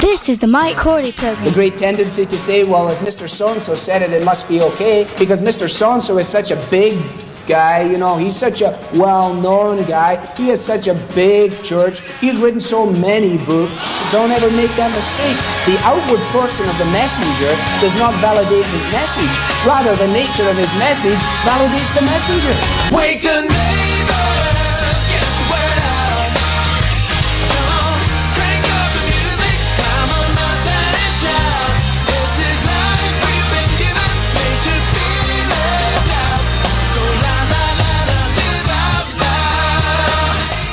This is the Mike Corley program. The great tendency to say, well, if Mr. So-and-so said it, it must be okay, because Mr. So-and-so is such a big guy, you know, he's such a well-known guy, he has such a big church, he's written so many books. Don't ever make that mistake. The outward person of the messenger does not validate his message. Rather, the nature of his message validates the messenger. Wake the neighbor!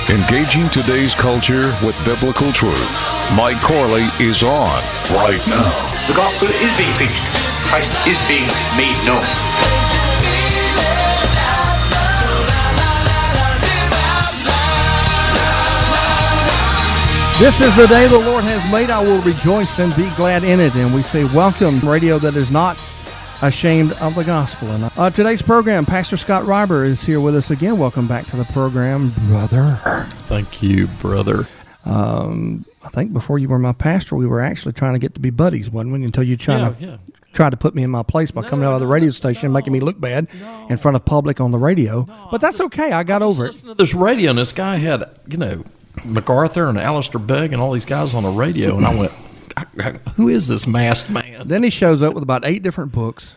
Engaging today's culture with biblical truth. Mike Corley is on right now. The gospel is being preached. Christ is being made known. This is the day the Lord has made. I will rejoice and be glad in it. And we say welcome, radio that is not ashamed of the gospel. And today's program, Pastor Scott Reiber is here with us again. Welcome back to the program, brother. Thank you, brother. I think before you were my pastor, we were actually trying to get to be buddies, wasn't we? Until you tried to put me in my place by coming out of the radio station and making me look bad in front of public on the radio. But that's okay. I got over it. To this radio, and this guy had, you know, MacArthur and Alistair Begg and all these guys on the radio, and I went, who is this masked man? Then he shows up with about 8 different books,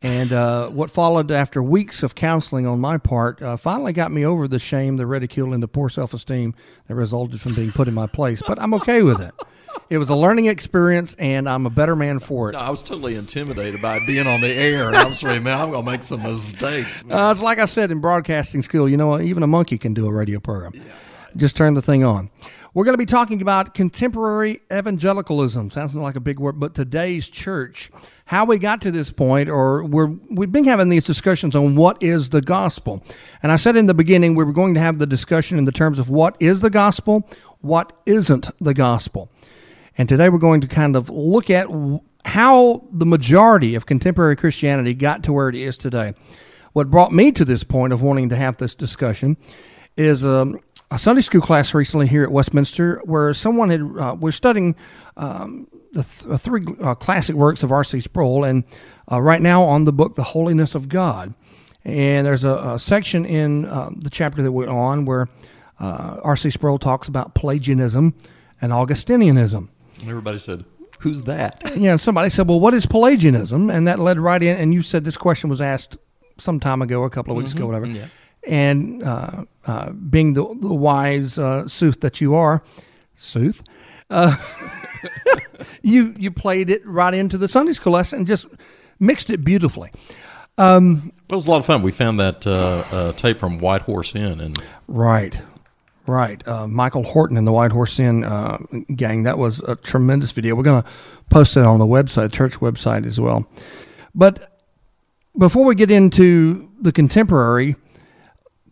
and what followed after weeks of counseling on my part finally got me over the shame, the ridicule, and the poor self-esteem that resulted from being put in my place. But I'm okay with it. It was a learning experience, and I'm a better man for it. No, I was totally intimidated by being on the air, and I'm saying, man, I'm going to make some mistakes. It's like I said in broadcasting school, you know, even a monkey can do a radio program. Yeah. Just turn the thing on. We're going to be talking about contemporary evangelicalism. Sounds like a big word, but today's church, how we got to this point, or we've been having these discussions on what is the gospel. And I said in the beginning we were going to have the discussion in the terms of what is the gospel, what isn't the gospel. And today we're going to kind of look at how the majority of contemporary Christianity got to where it is today. What brought me to this point of wanting to have this discussion is a Sunday school class recently here at Westminster where someone had, we're studying the three classic works of R.C. Sproul, and right now on the book, The Holiness of God. And there's a section in the chapter that we're on where R.C. Sproul talks about Pelagianism and Augustinianism. And everybody said, who's that? Yeah, and somebody said, well, what is Pelagianism? And that led right in, and you said this question was asked some time ago, a couple of weeks ago, whatever. Yeah. And being the wise sooth that you are, you played it right into the Sunday school lesson and just mixed it beautifully. It was a lot of fun. We found that tape from White Horse Inn, and right. Michael Horton and the White Horse Inn gang. That was a tremendous video. We're going to post it on the website, church website as well. But before we get into the contemporary,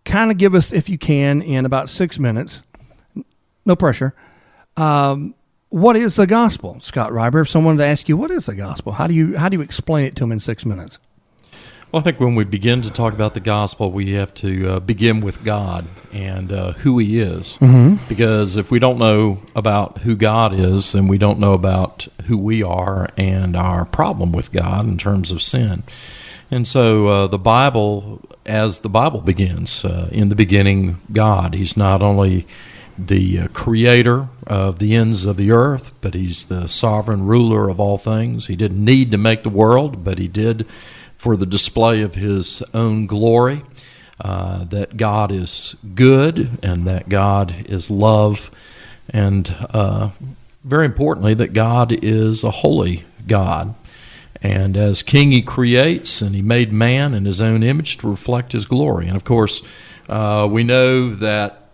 kind of give us, if you can, in about 6 minutes, no pressure, what is the gospel, Scott Reiber? If someone were to ask you, what is the gospel, how do you explain it to them in 6 minutes? Well, I think when we begin to talk about the gospel, we have to begin with God and who he is, because if we don't know about who God is, then we don't know about who we are and our problem with God in terms of sin. And so the Bible, as the Bible begins, in the beginning, God. He's not only the creator of the ends of the earth, but he's the sovereign ruler of all things. He didn't need to make the world, but he did for the display of his own glory, that God is good and that God is love, and very importantly, that God is a holy God. And as king, he creates, and he made man in his own image to reflect his glory. And, of course, we know that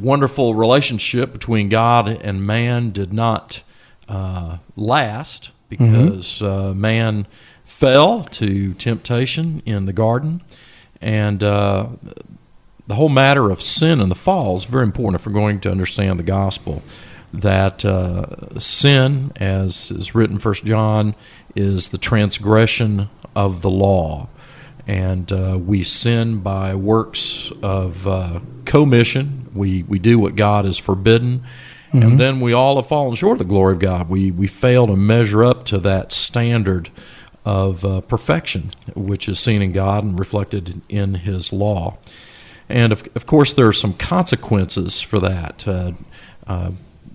wonderful relationship between God and man did not last, because man fell to temptation in the garden. And the whole matter of sin and the fall is very important if we're going to understand the gospel. That sin, as is written in 1 John, is the transgression of the law. And we sin by works of commission. We do what God has forbidden. Mm-hmm. And then we all have fallen short of the glory of God. We fail to measure up to that standard of perfection, which is seen in God and reflected in His law. And, of course, there are some consequences for that.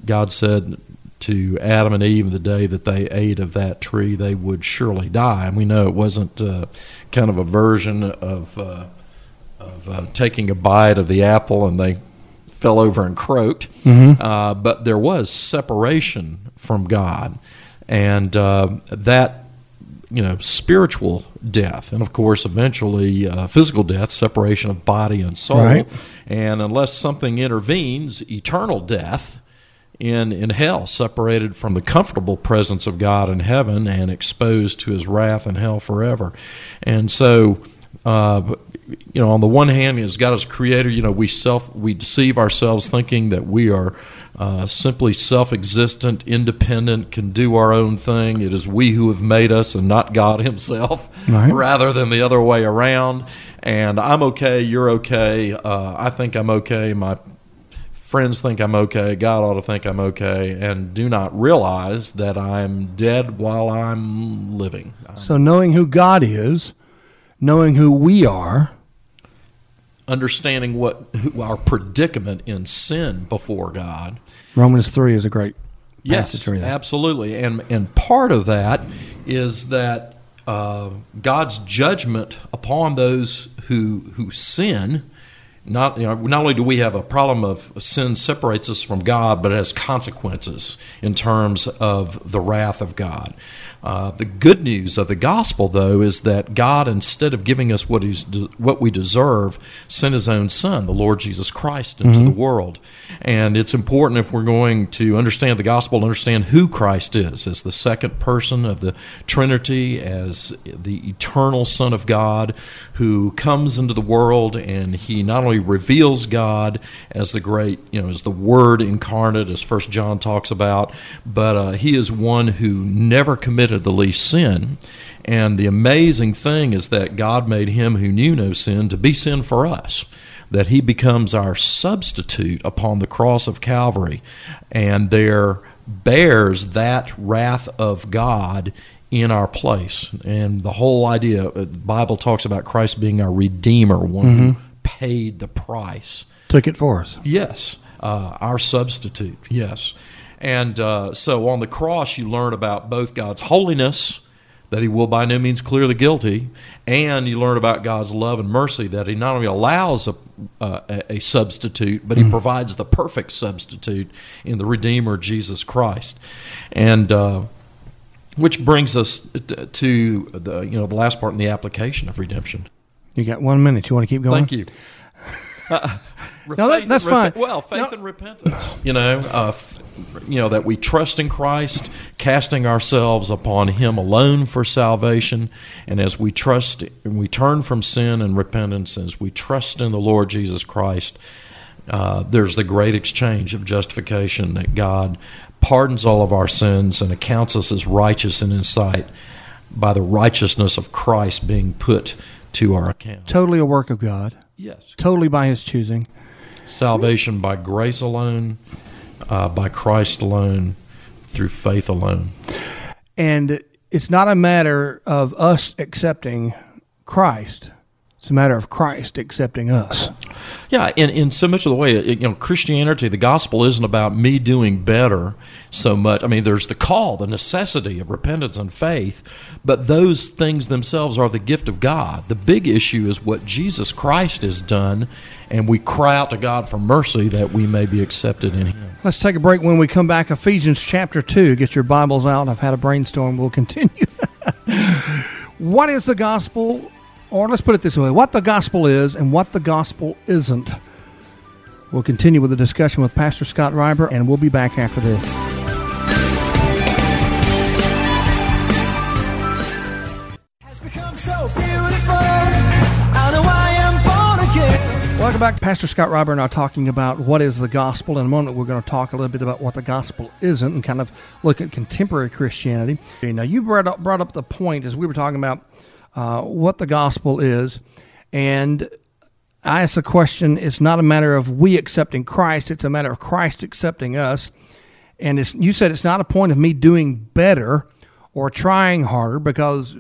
God said to Adam and Eve the day that they ate of that tree, they would surely die. And we know it wasn't kind of a version of taking a bite of the apple and they fell over and croaked. Mm-hmm. But there was separation from God, and that, spiritual death, and of course eventually physical death, separation of body and soul. Right. And unless something intervenes, eternal death in hell, separated from the comfortable presence of God in heaven and exposed to His wrath in hell forever. And so, on the one hand, as God as Creator, we deceive ourselves thinking that we are simply self-existent, independent, can do our own thing. It is we who have made us and not God Himself, right, rather than the other way around. And I'm okay, you're okay, I think I'm okay, my friends think I'm okay, God ought to think I'm okay, and do not realize that I'm dead while I'm living. So knowing who God is, knowing who we are, understanding who our predicament in sin before God. Romans 3 is a great passage. Yes, absolutely. And part of that is that God's judgment upon those who sin. Not only do we have a problem of sin separates us from God, but it has consequences in terms of the wrath of God. The good news of the gospel, though, is that God, instead of giving us what we deserve, sent His own Son, the Lord Jesus Christ, into mm-hmm. the world. And it's important, if we're going to understand the gospel, to understand who Christ is, as the second person of the Trinity, as the eternal Son of God, who comes into the world, and He not only reveals God as the great, as the Word incarnate, as 1 John talks about, but He is one who never committed the least sin. And the amazing thing is that God made Him who knew no sin to be sin for us, that He becomes our substitute upon the cross of Calvary, and there bears that wrath of God in our place. And the whole idea, the Bible talks about Christ being our Redeemer, one mm-hmm. who paid the price. Took it for us. Yes. Our substitute, yes. And so on the cross you learn about both God's holiness, that He will by no means clear the guilty, and you learn about God's love and mercy, that He not only allows a substitute, but He mm-hmm. provides the perfect substitute in the Redeemer, Jesus Christ. And which brings us to the last part in the application of redemption. You got 1 minute. You want to keep going? Thank you. That's fine. Well, faith and repentance. That we trust in Christ, casting ourselves upon Him alone for salvation, and as we trust, and we turn from sin and repentance, as we trust in the Lord Jesus Christ, there's the great exchange of justification, that God pardons all of our sins and accounts us as righteous in His sight by the righteousness of Christ being put to our account. Totally a work of God. Yes. Totally by His choosing. Salvation by grace alone, by Christ alone, through faith alone. And it's not a matter of us accepting Christ. It's a matter of Christ accepting us. Yeah, in so much of the way, Christianity, the gospel isn't about me doing better so much. I mean, there's the call, the necessity of repentance and faith, but those things themselves are the gift of God. The big issue is what Jesus Christ has done, and we cry out to God for mercy that we may be accepted in Him. Let's take a break. When we come back, Ephesians chapter 2. Get your Bibles out. I've had a brainstorm. We'll continue. What is the gospel? Or let's put it this way, what the gospel is and what the gospel isn't. We'll continue with the discussion with Pastor Scott Reiber, and we'll be back after this. Has become so beautiful. I know I am born again. Welcome back. Pastor Scott Reiber and I are talking about what is the gospel. In a moment, we're going to talk a little bit about what the gospel isn't and kind of look at contemporary Christianity. Now, you brought up the point as we were talking about what the gospel is, and I ask the question, it's not a matter of we accepting Christ, it's a matter of Christ accepting us. And it's, you said it's not a point of me doing better or trying harder, because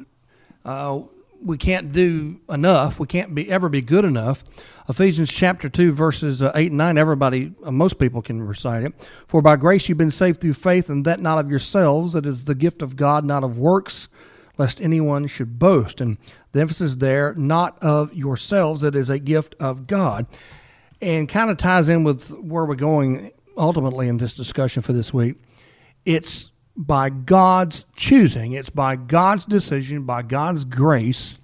we can't do enough. We can't ever be good enough. Ephesians chapter 2, verses 8 and 9, everybody, most people can recite it. For by grace you've been saved through faith, and that not of yourselves. It is the gift of God, not of works, lest anyone should boast. And the emphasis there, not of yourselves. It is a gift of God. And kind of ties in with where we're going ultimately in this discussion for this week. It's by God's choosing. It's by God's decision, by God's grace.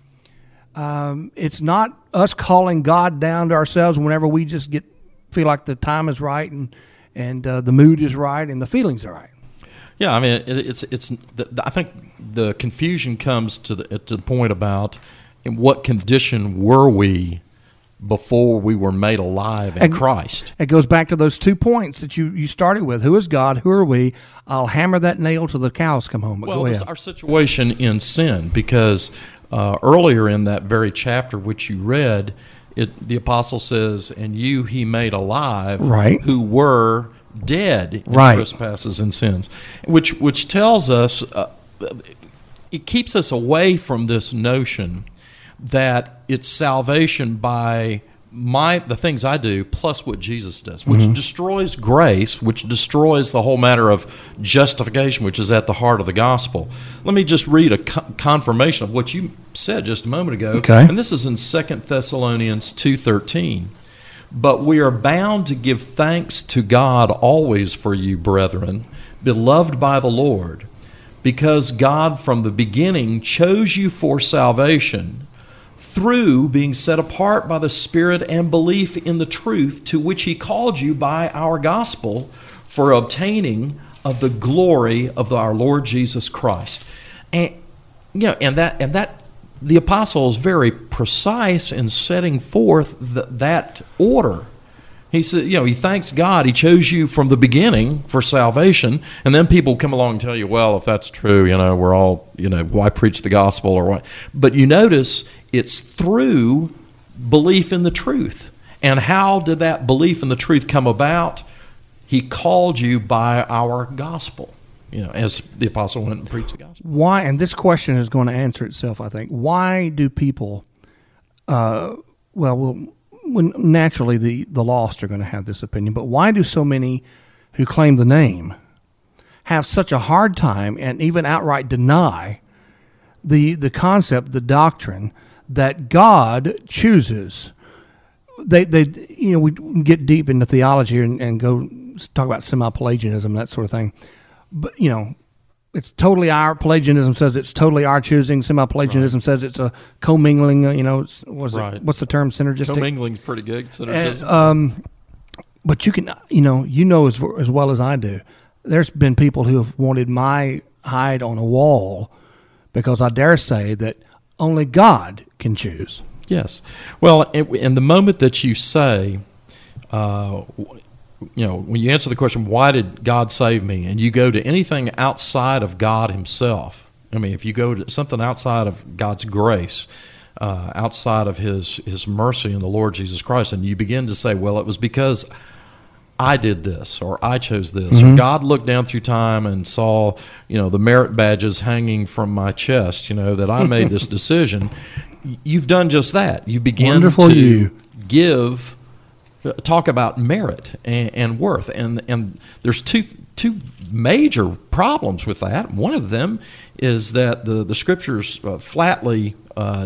It's not us calling God down to ourselves whenever we just feel like the time is right and the mood is right and the feelings are right. Yeah, I mean, I think the confusion comes to the point about in what condition were we before we were made alive in Christ. It goes back to those 2 points that you started with. Who is God? Who are we? I'll hammer that nail till the cows come home. But well, it's our situation in sin, because earlier in that very chapter which you read, the apostle says, and you he made alive, right, who were dead in trespasses and sins, which tells us, it keeps us away from this notion that it's salvation by the things I do plus what Jesus does, which destroys grace, which destroys the whole matter of justification, which is at the heart of the gospel. Let me just read a confirmation of what you said just a moment ago. Okay. And this is in 2 Thessalonians 2:13. But we are bound to give thanks to God always for you, brethren, beloved by the Lord, because God from the beginning chose you for salvation through being set apart by the Spirit and belief in the truth, to which he called you by our gospel, for obtaining of the glory of our Lord Jesus Christ. And you know, and that the apostle is very precise in setting forth that order. He said, you know, he thanks God. He chose you from the beginning for salvation, and then people come along and tell you, well, if that's true, you know, we're all, you know, why preach the gospel or what? But you notice it's through belief in the truth. And how did that belief in the truth come about? He called you by our gospel, you know, as the apostle went and preached the gospel. Why? And this question is going to answer itself, I think. Why do people? Well, naturally, the lost are going to have this opinion, but why do so many who claim the name have such a hard time and even outright deny the concept, the doctrine that God chooses? They you know, we get deep into theology and go talk about semi-Pelagianism, that sort of thing. But you know, it's totally our Pelagianism says it's totally our choosing. Semi-Pelagianism says it's a commingling. You know, what's the term? Synergistic. Commingling's pretty good. Synergistic. But you can, you know as well as I do, there's been people who have wanted my hide on a wall, because I dare say that only God can choose. Yes. Well, in the moment that you say, you know, when you answer the question, why did God save me? And you go to anything outside of God himself. I mean, if you go to something outside of God's grace, outside of his mercy in the Lord Jesus Christ, and you begin to say, well, it was because I did this, or I chose this, or God looked down through time and saw, you know, the merit badges hanging from my chest, you know, that I made this decision. You've done just that. You begin talk about merit and worth, and there's two major problems with that. One of them is that the scriptures flatly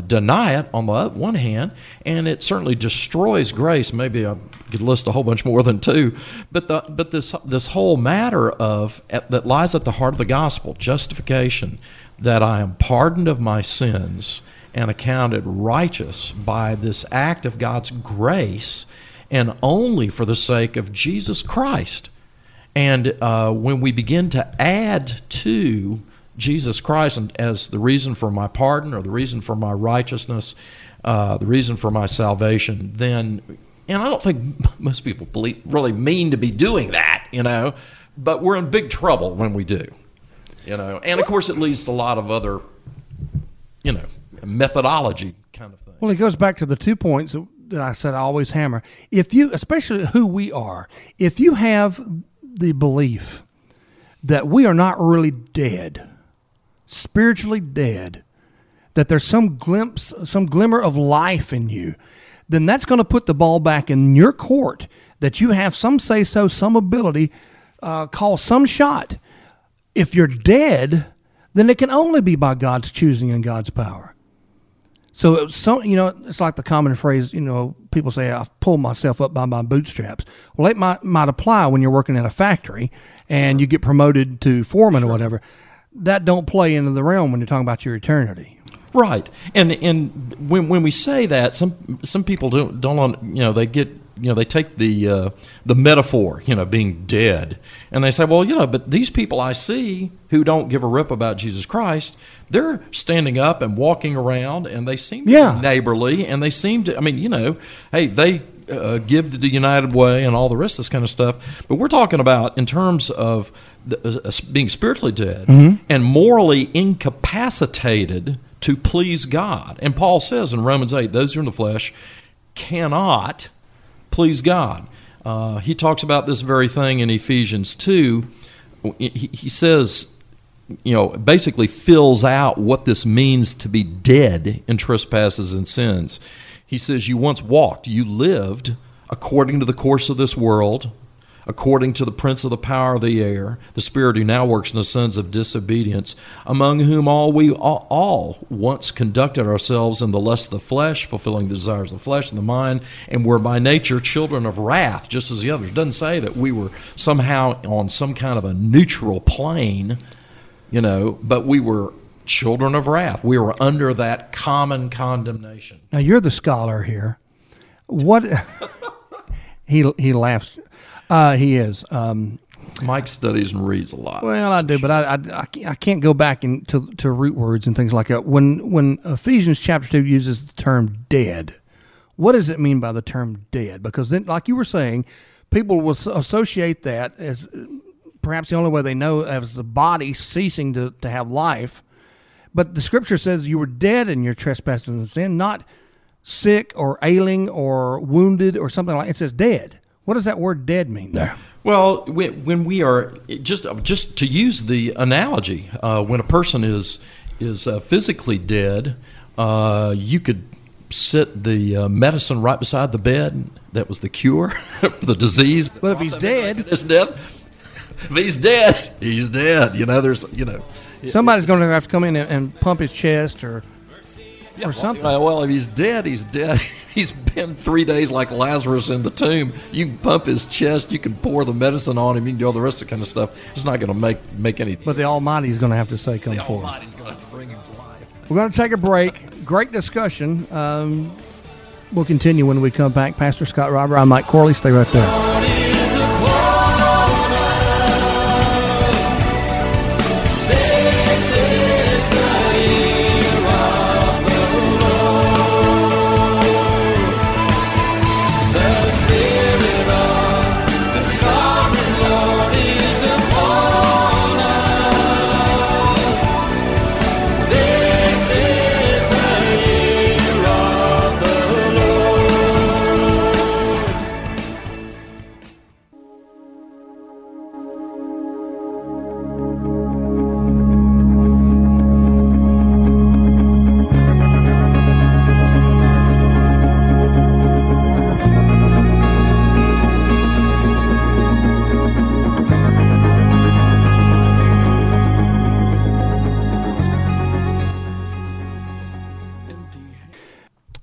deny it on the one hand, and it certainly destroys grace. Maybe I could list a whole bunch more than two, but this whole matter of that lies at the heart of the gospel, justification, that I am pardoned of my sins and accounted righteous by this act of God's grace, and only for the sake of Jesus Christ. And when we begin to add to Jesus Christ as the reason for my pardon, or the reason for my righteousness, the reason for my salvation, then, and I don't think most people really mean to be doing that, you know, but we're in big trouble when we do, you know. And of course, it leads to a lot of other, you know, methodology kind of things. Well, it goes back to the 2 points that I said I always hammer, if you, especially who we are, if you have the belief that we are not really dead, spiritually dead, that there's some glimpse, some glimmer of life in you, then that's going to put the ball back in your court, that you have some say-so, some ability, call some shot. If you're dead, then it can only be by God's choosing and God's power. So you know, it's like the common phrase, you know, people say, I've pulled myself up by my bootstraps. Well, it might apply when you're working in a factory and you get promoted to foreman or whatever. That don't play into the realm when you're talking about your eternity. Right. And when we say that, some people don't you know, they get, you know, they take the metaphor, you know, being dead, and they say, well, you know, but these people I see who don't give a rip about Jesus Christ, they're standing up and walking around, and they seem to be neighborly, and they seem to, I mean, you know, hey, they give the United Way and all the rest of this kind of stuff. But we're talking about in terms of being spiritually dead and morally incapacitated to please God. And Paul says in Romans 8, those who are in the flesh cannot please God. He talks about this very thing in Ephesians 2. He says, you know, basically fills out what this means to be dead in trespasses and sins. He says, you once walked, you lived according to the course of this world, according to the prince of the power of the air, the spirit who now works in the sons of disobedience, among whom all once conducted ourselves in the lust of the flesh, fulfilling the desires of the flesh and the mind, and were by nature children of wrath, just as the others. It doesn't say that we were somehow on some kind of a neutral plane, you know, but we were children of wrath. We were under that common condemnation. Now, you're the scholar here. What? He laughs. He is. Mike studies and reads a lot. Well, I do, but I can't go back to root words and things like that. When Ephesians chapter 2 uses the term dead, what does it mean by the term dead? Because then, like you were saying, people will associate that as perhaps the only way they know as the body ceasing to have life. But the Scripture says you were dead in your trespasses and sin, not sick or ailing or wounded or something like that. It says dead. What does that word dead mean there? Well, when we are, just to use the analogy, when a person is physically dead, you could sit the medicine right beside the bed. That was the cure for the disease. But if he's dead. If he's dead, he's dead. You know, there's, you know. Somebody's going to have to come in and pump his chest or something. Well, if he's dead, he's dead. He's been 3 days like Lazarus in the tomb. You can pump his chest. You can pour the medicine on him. You can do all the rest of the kind of stuff. It's not going to make any difference. But the Almighty's going to have to say, come forward. The Almighty's going to have to bring him to life. We're going to take a break. Great discussion. We'll continue when we come back. Pastor Scott Reiber, I'm Mike Corley. Stay right there.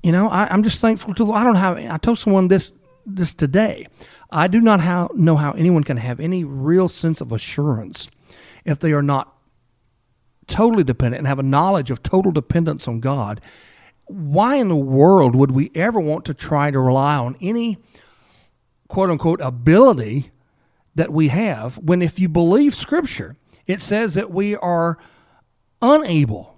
You know, I'm just thankful to. I don't have. I told someone this today. I do not know how anyone can have any real sense of assurance if they are not totally dependent and have a knowledge of total dependence on God. Why in the world would we ever want to try to rely on any quote unquote ability that we have when, if you believe Scripture, it says that we are unable.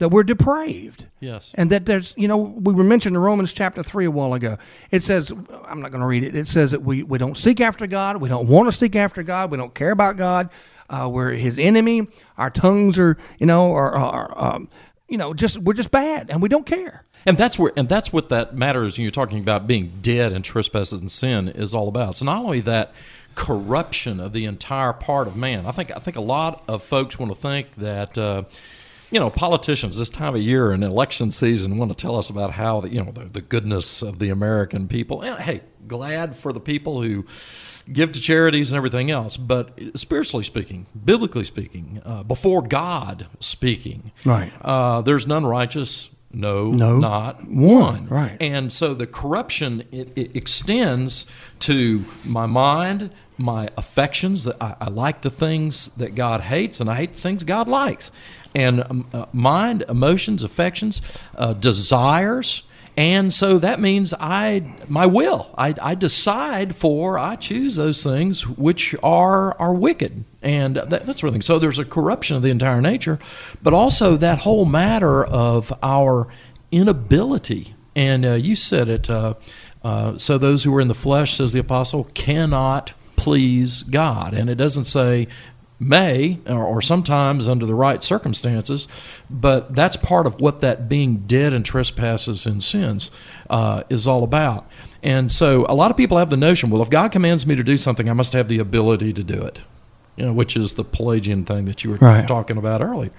That we're depraved. Yes. And that there's, you know, we were mentioned in Romans chapter 3 a while ago. It says, I'm not going to read it. It says that we don't seek after God. We don't want to seek after God. We don't care about God. We're his enemy. Our tongues are, you know, we're just bad and we don't care. And that's what that matters. You're talking about being dead in trespasses and sin is all about. So not only that corruption of the entire part of man. I think a lot of folks want to think that politicians this time of year in election season want to tell us about how the goodness of the American people. And, hey, glad for the people who give to charities and everything else. But spiritually speaking, biblically speaking, before God speaking, right? There's none righteous, no, not one. Right. And so the corruption it extends to my mind, my affections. That I like the things that God hates, and I hate the things God likes. And mind, emotions, affections, desires, and so that means I choose those things which are wicked, and that sort of thing. So there's a corruption of the entire nature, but also that whole matter of our inability. And you said it. So those who are in the flesh, says the apostle, cannot please God, and it doesn't say may, or sometimes under the right circumstances, but that's part of what that being dead in trespasses and sins is all about. And so a lot of people have the notion, well, if God commands me to do something, I must have the ability to do it, which is the Pelagian thing that you were talking about earlier.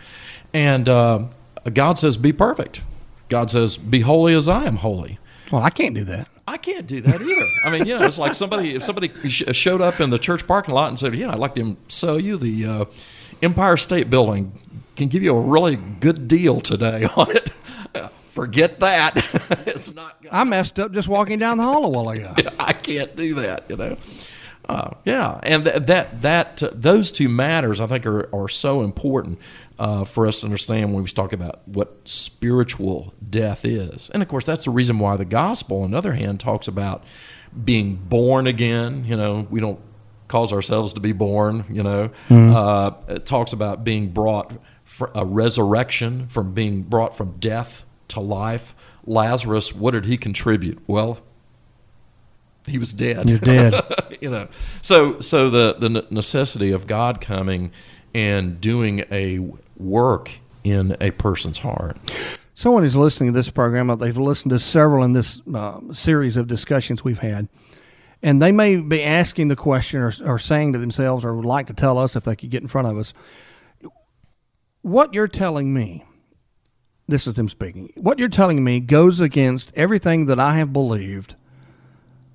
And God says, be perfect. God says, be holy as I am holy. Well, I can't do that. I can't do that either. I mean, it's like if somebody showed up in the church parking lot and said, I'd like to sell you the Empire State Building. Can give you a really good deal today on it. Forget that. It's not good. I messed up just walking down the hall a while ago. I can't do that, And those two matters, I think, are so important for us to understand when we talk about what spiritual death is. And, of course, that's the reason why the gospel, on the other hand, talks about being born again. We don't cause ourselves to be born, It talks about being brought for a resurrection, from being brought from death to life. Lazarus, what did he contribute? Well, he was dead. You're dead. So the necessity of God coming and doing a work in a person's heart. Someone who's listening to this program, they've listened to several in this series of discussions we've had, and they may be asking the question or saying to themselves, or would like to tell us if they could get in front of us, what you're telling me, this is them speaking, what you're telling me goes against everything that I have believed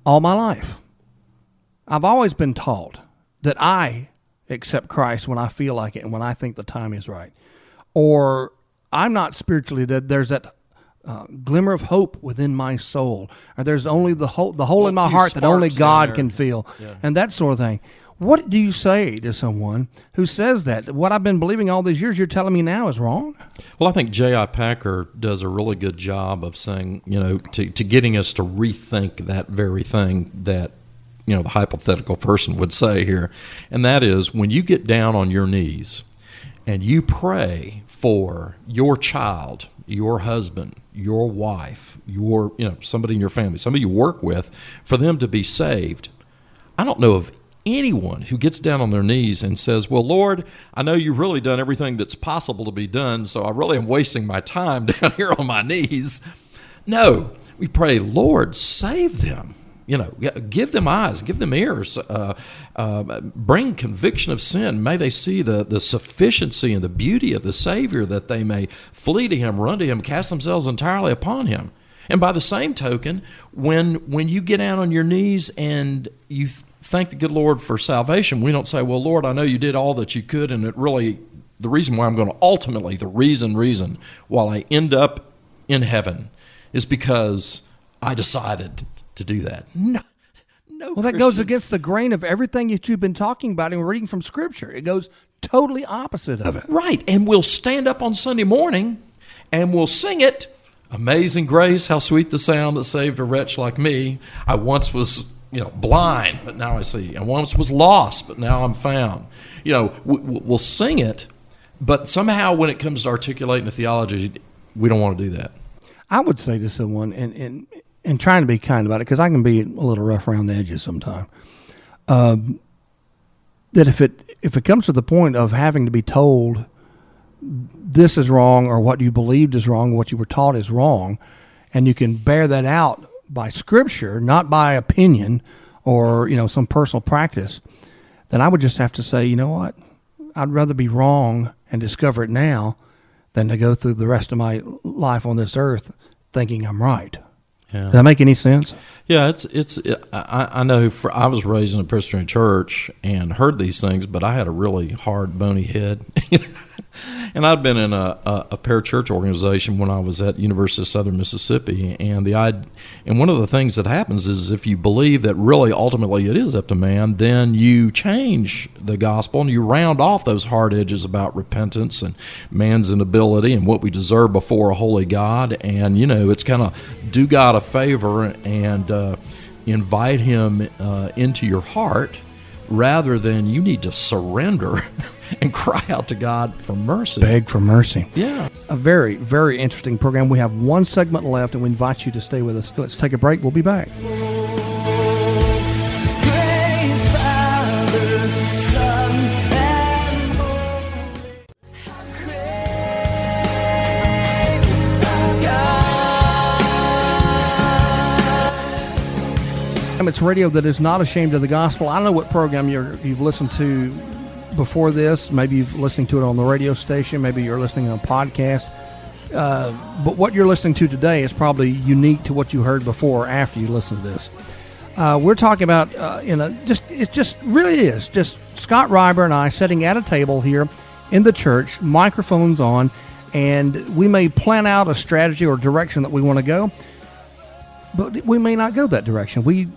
all my life. I've always been taught that I accept Christ when I feel like it and when I think the time is right. Or I'm not spiritually dead. There's that glimmer of hope within my soul. Or there's only the hole in my heart that only God can fill. Yeah. And that sort of thing. What do you say to someone who says that? What I've been believing all these years, you're telling me now is wrong? Well, I think J.I. Packer does a really good job of saying, to getting us to rethink that very thing that, the hypothetical person would say here. And that is, when you get down on your knees and you pray for your child, your husband, your wife, your, somebody in your family, somebody you work with, for them to be saved, I don't know of anyone who gets down on their knees and says, well, Lord, I know you've really done everything that's possible to be done, so I really am wasting my time down here on my knees. No, we pray, Lord, save them. Give them eyes, give them ears, bring conviction of sin. May they see the sufficiency and the beauty of the Savior, that they may flee to him, run to him, cast themselves entirely upon him. And by the same token, when you get down on your knees and you thank the good Lord for salvation, we don't say, well, Lord, I know you did all that you could, and it really, the reason why I'm going to ultimately, the reason while I end up in heaven is because I decided to do that. No. Well, that Christians goes against the grain of everything that you've been talking about and reading from Scripture. It goes totally opposite of it. Right, and we'll stand up on Sunday morning and we'll sing it, Amazing Grace, how sweet the sound that saved a wretch like me. I once was blind, but now I see. I once was lost, but now I'm found. We'll sing it, but somehow when it comes to articulating the theology, we don't want to do that. I would say to someone, and trying to be kind about it, because I can be a little rough around the edges sometimes, that if it comes to the point of having to be told this is wrong, or what you believed is wrong, what you were taught is wrong, And you can bear that out by Scripture, not by opinion or, you know, some personal practice, then I would just have to say, you know what? I'd rather be wrong and discover it now than to go through the rest of my life on this earth thinking I'm right. Yeah. Does that make any sense? Yeah, I know. I was raised in a Presbyterian church and heard these things, but I had a really hard, bony head. And I'd been in a parachurch organization when I was at University of Southern Mississippi, and one of the things that happens is if you believe that really ultimately it is up to man, then you change the gospel and you round off those hard edges about repentance and man's inability and what we deserve before a holy God, and you know it's kind of do God a favor and invite Him into your heart rather than you need to surrender. And cry out to God for mercy. Beg for mercy. Yeah. A very, very interesting program. We have one segment left, and we invite you to stay with us. Let's take a break. We'll be back. It's radio that is not ashamed of the gospel. I don't know what program you've listened to before this. Maybe you're listening to it on the radio station, maybe you're listening on a podcast, but what you're listening to today is probably unique to what you heard before or after you listened to this. We're talking about Scott Reiber and I sitting at a table here in the church, microphones on, and we may plan out a strategy or direction that we want to go, but we may not go that direction. We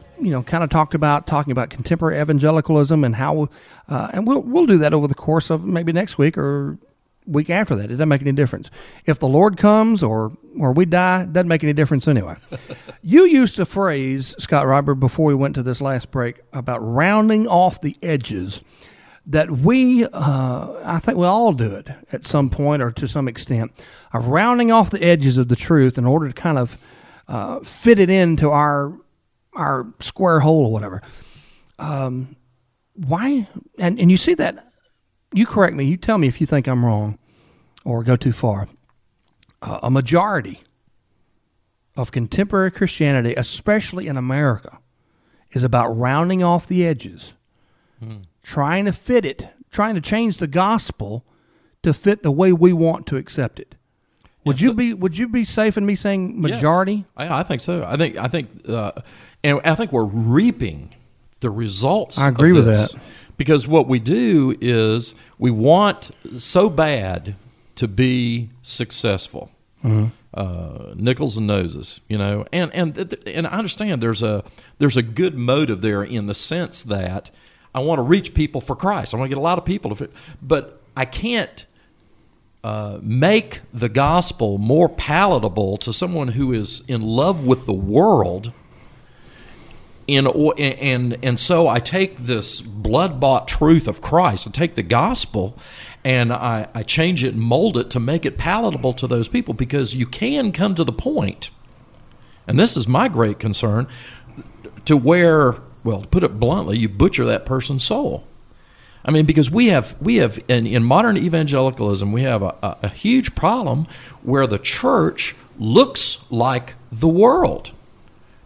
kind of talking about contemporary evangelicalism and how, and we'll do that over the course of maybe next week or week after that. It doesn't make any difference. If the Lord comes or we die, it doesn't make any difference anyway. You used a phrase, Scott Reiber, before we went to this last break about rounding off the edges that I think we all do it at some point or to some extent, of rounding off the edges of the truth in order to kind of fit it into our square hole or whatever. Why? And you see that, you correct me, you tell me if you think I'm wrong or go too far. A majority of contemporary Christianity, especially in America, is about rounding off the edges, trying to fit it, trying to change the gospel to fit the way we want to accept it. Would you be safe in me saying majority? Yes, I think so. I think and I think we're reaping the results. I agree with that. Because what we do is we want so bad to be successful, nickels and noses, And I understand there's a good motive there in the sense that I want to reach people for Christ. I want to get a lot of people to fit, but I can't make the gospel more palatable to someone who is in love with the world. And so I take this blood-bought truth of Christ, I take the gospel, and I change it and mold it to make it palatable to those people, because you can come to the point, and this is my great concern, to where, well, to put it bluntly, you butcher that person's soul. I mean, because we have in modern evangelicalism, we have a huge problem where the church looks like the world.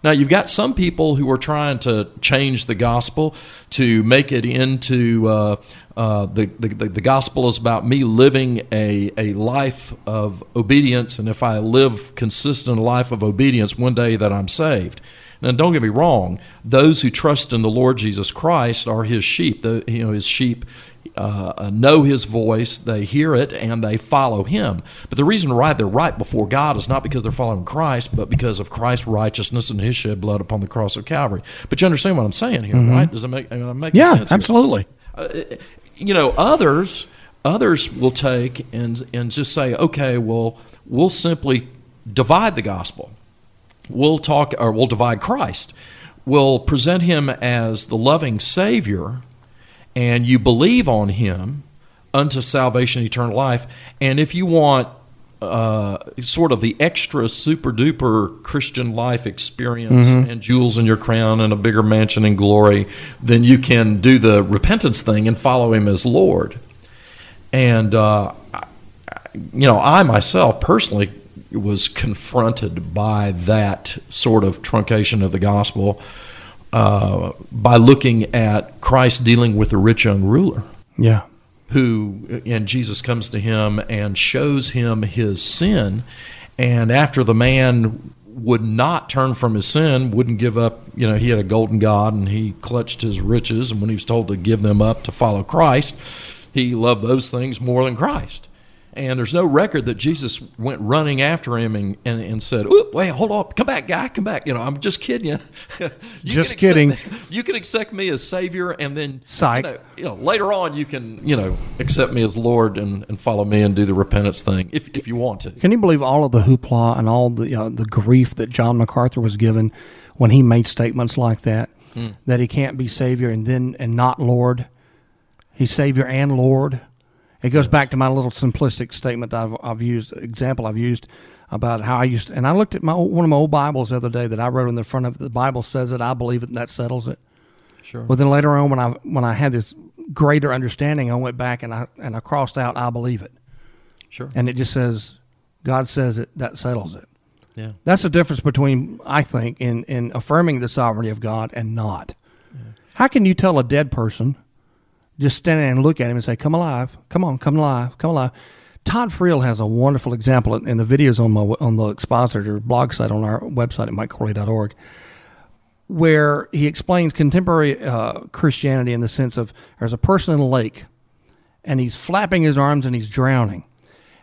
Now, you've got some people who are trying to change the gospel to make it into the gospel is about me living a life of obedience, and if I live consistent life of obedience, one day that I'm saved. Now, don't get me wrong; those who trust in the Lord Jesus Christ are His sheep. His sheep know His voice; they hear it and they follow Him. But the reason why they're right before God is not because they're following Christ, but because of Christ's righteousness and His shed blood upon the cross of Calvary. But you understand what I'm saying here, right? Does it make sense? Yeah, absolutely. Others will take and just say, okay, well, we'll simply divide the gospel. We'll divide Christ. We'll present Him as the loving Savior, and you believe on Him unto salvation, eternal life. And if you want sort of the extra super duper Christian life experience and jewels in your crown and a bigger mansion in glory, then you can do the repentance thing and follow Him as Lord. And I myself personally was confronted by that sort of truncation of the gospel by looking at Christ dealing with the rich young ruler. Yeah. And Jesus comes to him and shows him his sin. And after the man would not turn from his sin, wouldn't give up, you know, he had a golden god and he clutched his riches. And when he was told to give them up to follow Christ, he loved those things more than Christ. And there's no record that Jesus went running after him and said, "Oop, wait, hold on, come back, guy, come back. You know, I'm just kidding you. Just kidding. You can accept me as Savior, and then later on you can accept me as Lord and follow me and do the repentance thing if you want to." Can you believe all of the hoopla and all the grief that John MacArthur was given when he made statements like that? Mm. That he can't be Savior and not Lord. He's Savior and Lord. It goes back to my little simplistic statement that I've used about how I used to, and I looked at one of my old Bibles the other day that I wrote on the front of it. The Bible says it, I believe it, and that settles it. Sure. Well, then later on, when I had this greater understanding, I went back and I crossed out I believe it. Sure. And it just says God says it, that settles it. Yeah. That's the difference between, I think, in affirming the sovereignty of God and not. Yeah. How can you tell a dead person? Just stand there and look at him and say, "Come alive! Come on! Come alive! Come alive!" Todd Friel has a wonderful example in the videos on the Expositor blog site on our website at MikeCorley.org, where he explains contemporary Christianity in the sense of there's a person in a lake, and he's flapping his arms and he's drowning,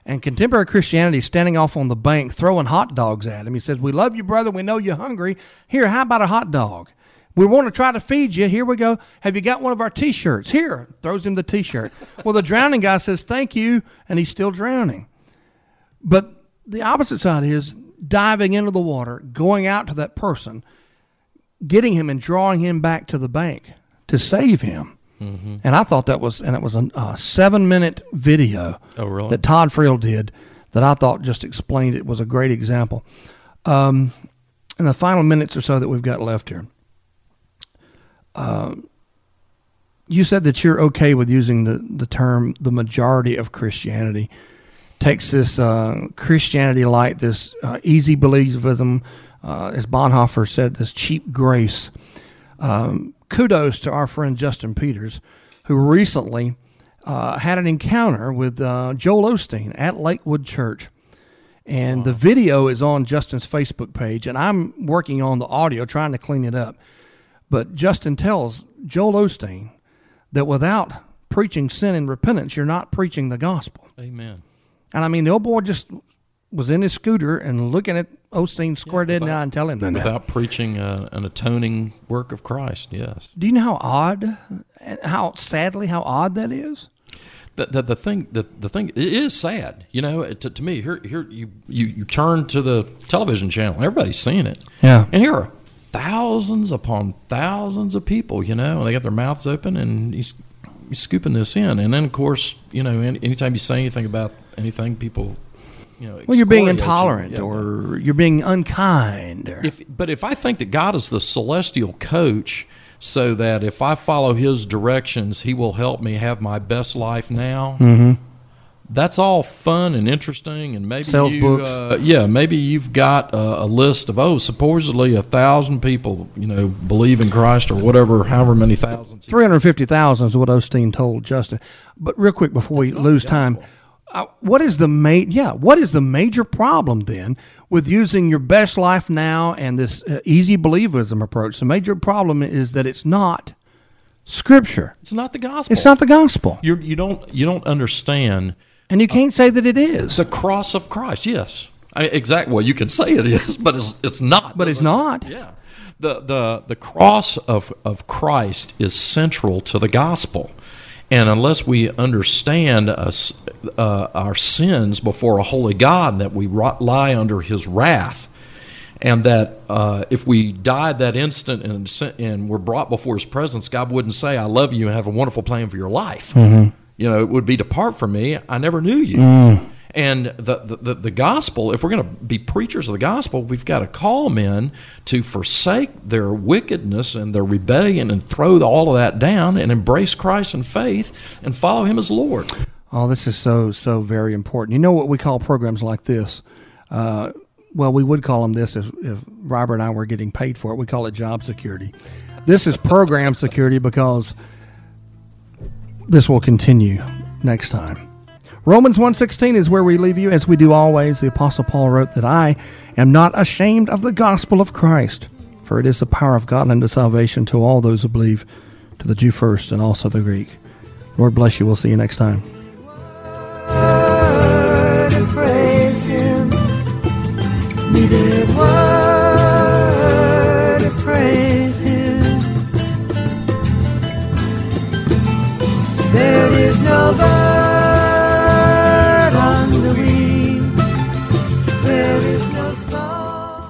and contemporary Christianity is standing off on the bank throwing hot dogs at him. He says, "We love you, brother. We know you're hungry. Here, how about a hot dog? We want to try to feed you. Here we go. Have you got one of our T-shirts?" Here, throws him the T-shirt. Well, the drowning guy says, "Thank you," and he's still drowning. But the opposite side is diving into the water, going out to that person, getting him and drawing him back to the bank to save him. Mm-hmm. And I thought that was, and it was a 7-minute video that Todd Friel did that I thought just explained it was a great example. In the final minutes or so that we've got left here, you said that you're okay with using the term the majority of Christianity takes this Christianity light, this easy believism, as Bonhoeffer said, this cheap grace. Kudos to our friend Justin Peters, who recently had an encounter with Joel Osteen at Lakewood Church. And the video is on Justin's Facebook page, and I'm working on the audio, trying to clean it up. But Justin tells Joel Osteen that without preaching sin and repentance, you're not preaching the gospel. Amen. And I mean, the old boy just was in his scooter and looking at Osteen square dead in the eye and telling him that. Without preaching an atoning work of Christ, yes. Do you know how odd, how odd that is? The thing it is sad, to me. Here you turn to the television channel, everybody's seeing it. Yeah. And here are thousands upon thousands of people, and they got their mouths open, and he's scooping this in. And then, of course, anytime you say anything about anything, people, well, you're being intolerant or you're being unkind. But if I think that God is the celestial coach, so that if I follow His directions, He will help me have my best life now. Mm-hmm. That's all fun and interesting, and maybe maybe you've got a list of supposedly 1,000 people, believe in Christ or whatever, however many thousands. 350,000 is what Osteen told Justin. But real quick before we lose time, what is the major problem then with using your best life now and this easy believism approach? The major problem is that it's not Scripture. It's not the gospel. It's not the gospel. You don't understand. And you can't say that it is. The cross of Christ, yes. Exactly. Well, you can say it is, but it's not. But it's not. Yeah. The cross of Christ is central to the gospel. And unless we understand our sins before a holy God, that we lie under His wrath, and that if we died that instant and were brought before His presence, God wouldn't say, "I love you and have a wonderful plan for your life." Mm-hmm. It would be, "Depart from me, I never knew you." Mm. And the gospel, if we're going to be preachers of the gospel, we've got to call men to forsake their wickedness and their rebellion and throw all of that down and embrace Christ in faith and follow Him as Lord. Oh, this is so, so very important. You know what we call programs like this? well, we would call them this if Robert and I were getting paid for it. We call it job security. This is program security because this will continue next time. Romans 1:16 is where we leave you. As we do always, the Apostle Paul wrote that I am not ashamed of the gospel of Christ, for it is the power of God unto salvation to all those who believe, to the Jew first and also the Greek. Lord bless you. We'll see you next time. There is no bird on the wing. There is no star.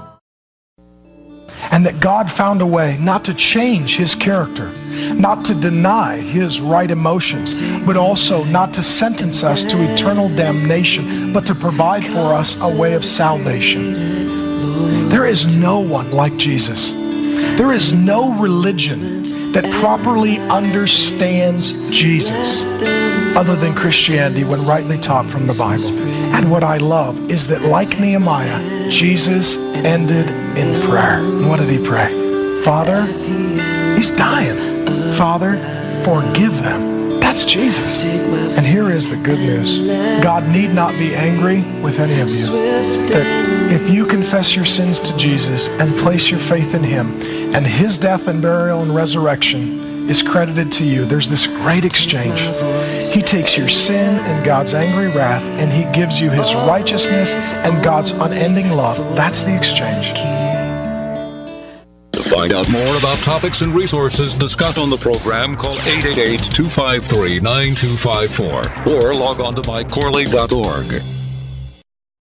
And that God found a way not to change his character, not to deny his right emotions, but also not to sentence us to eternal damnation, but to provide for us a way of salvation. There is no one like Jesus. There is no religion that properly understands Jesus other than Christianity when rightly taught from the Bible. And what I love is that, like Nehemiah, Jesus ended in prayer. And what did he pray? Father, he's dying. Father, forgive them. That's Jesus. And here is the good news. God need not be angry with any of you. That if you confess your sins to Jesus and place your faith in him, and his death and burial and resurrection is credited to you, there's this great exchange. He takes your sin and God's angry wrath, and he gives you his righteousness and God's unending love. That's the exchange. Find out more about topics and resources discussed on the program. Call 888-253-9254 or log on to MikeCorley.org.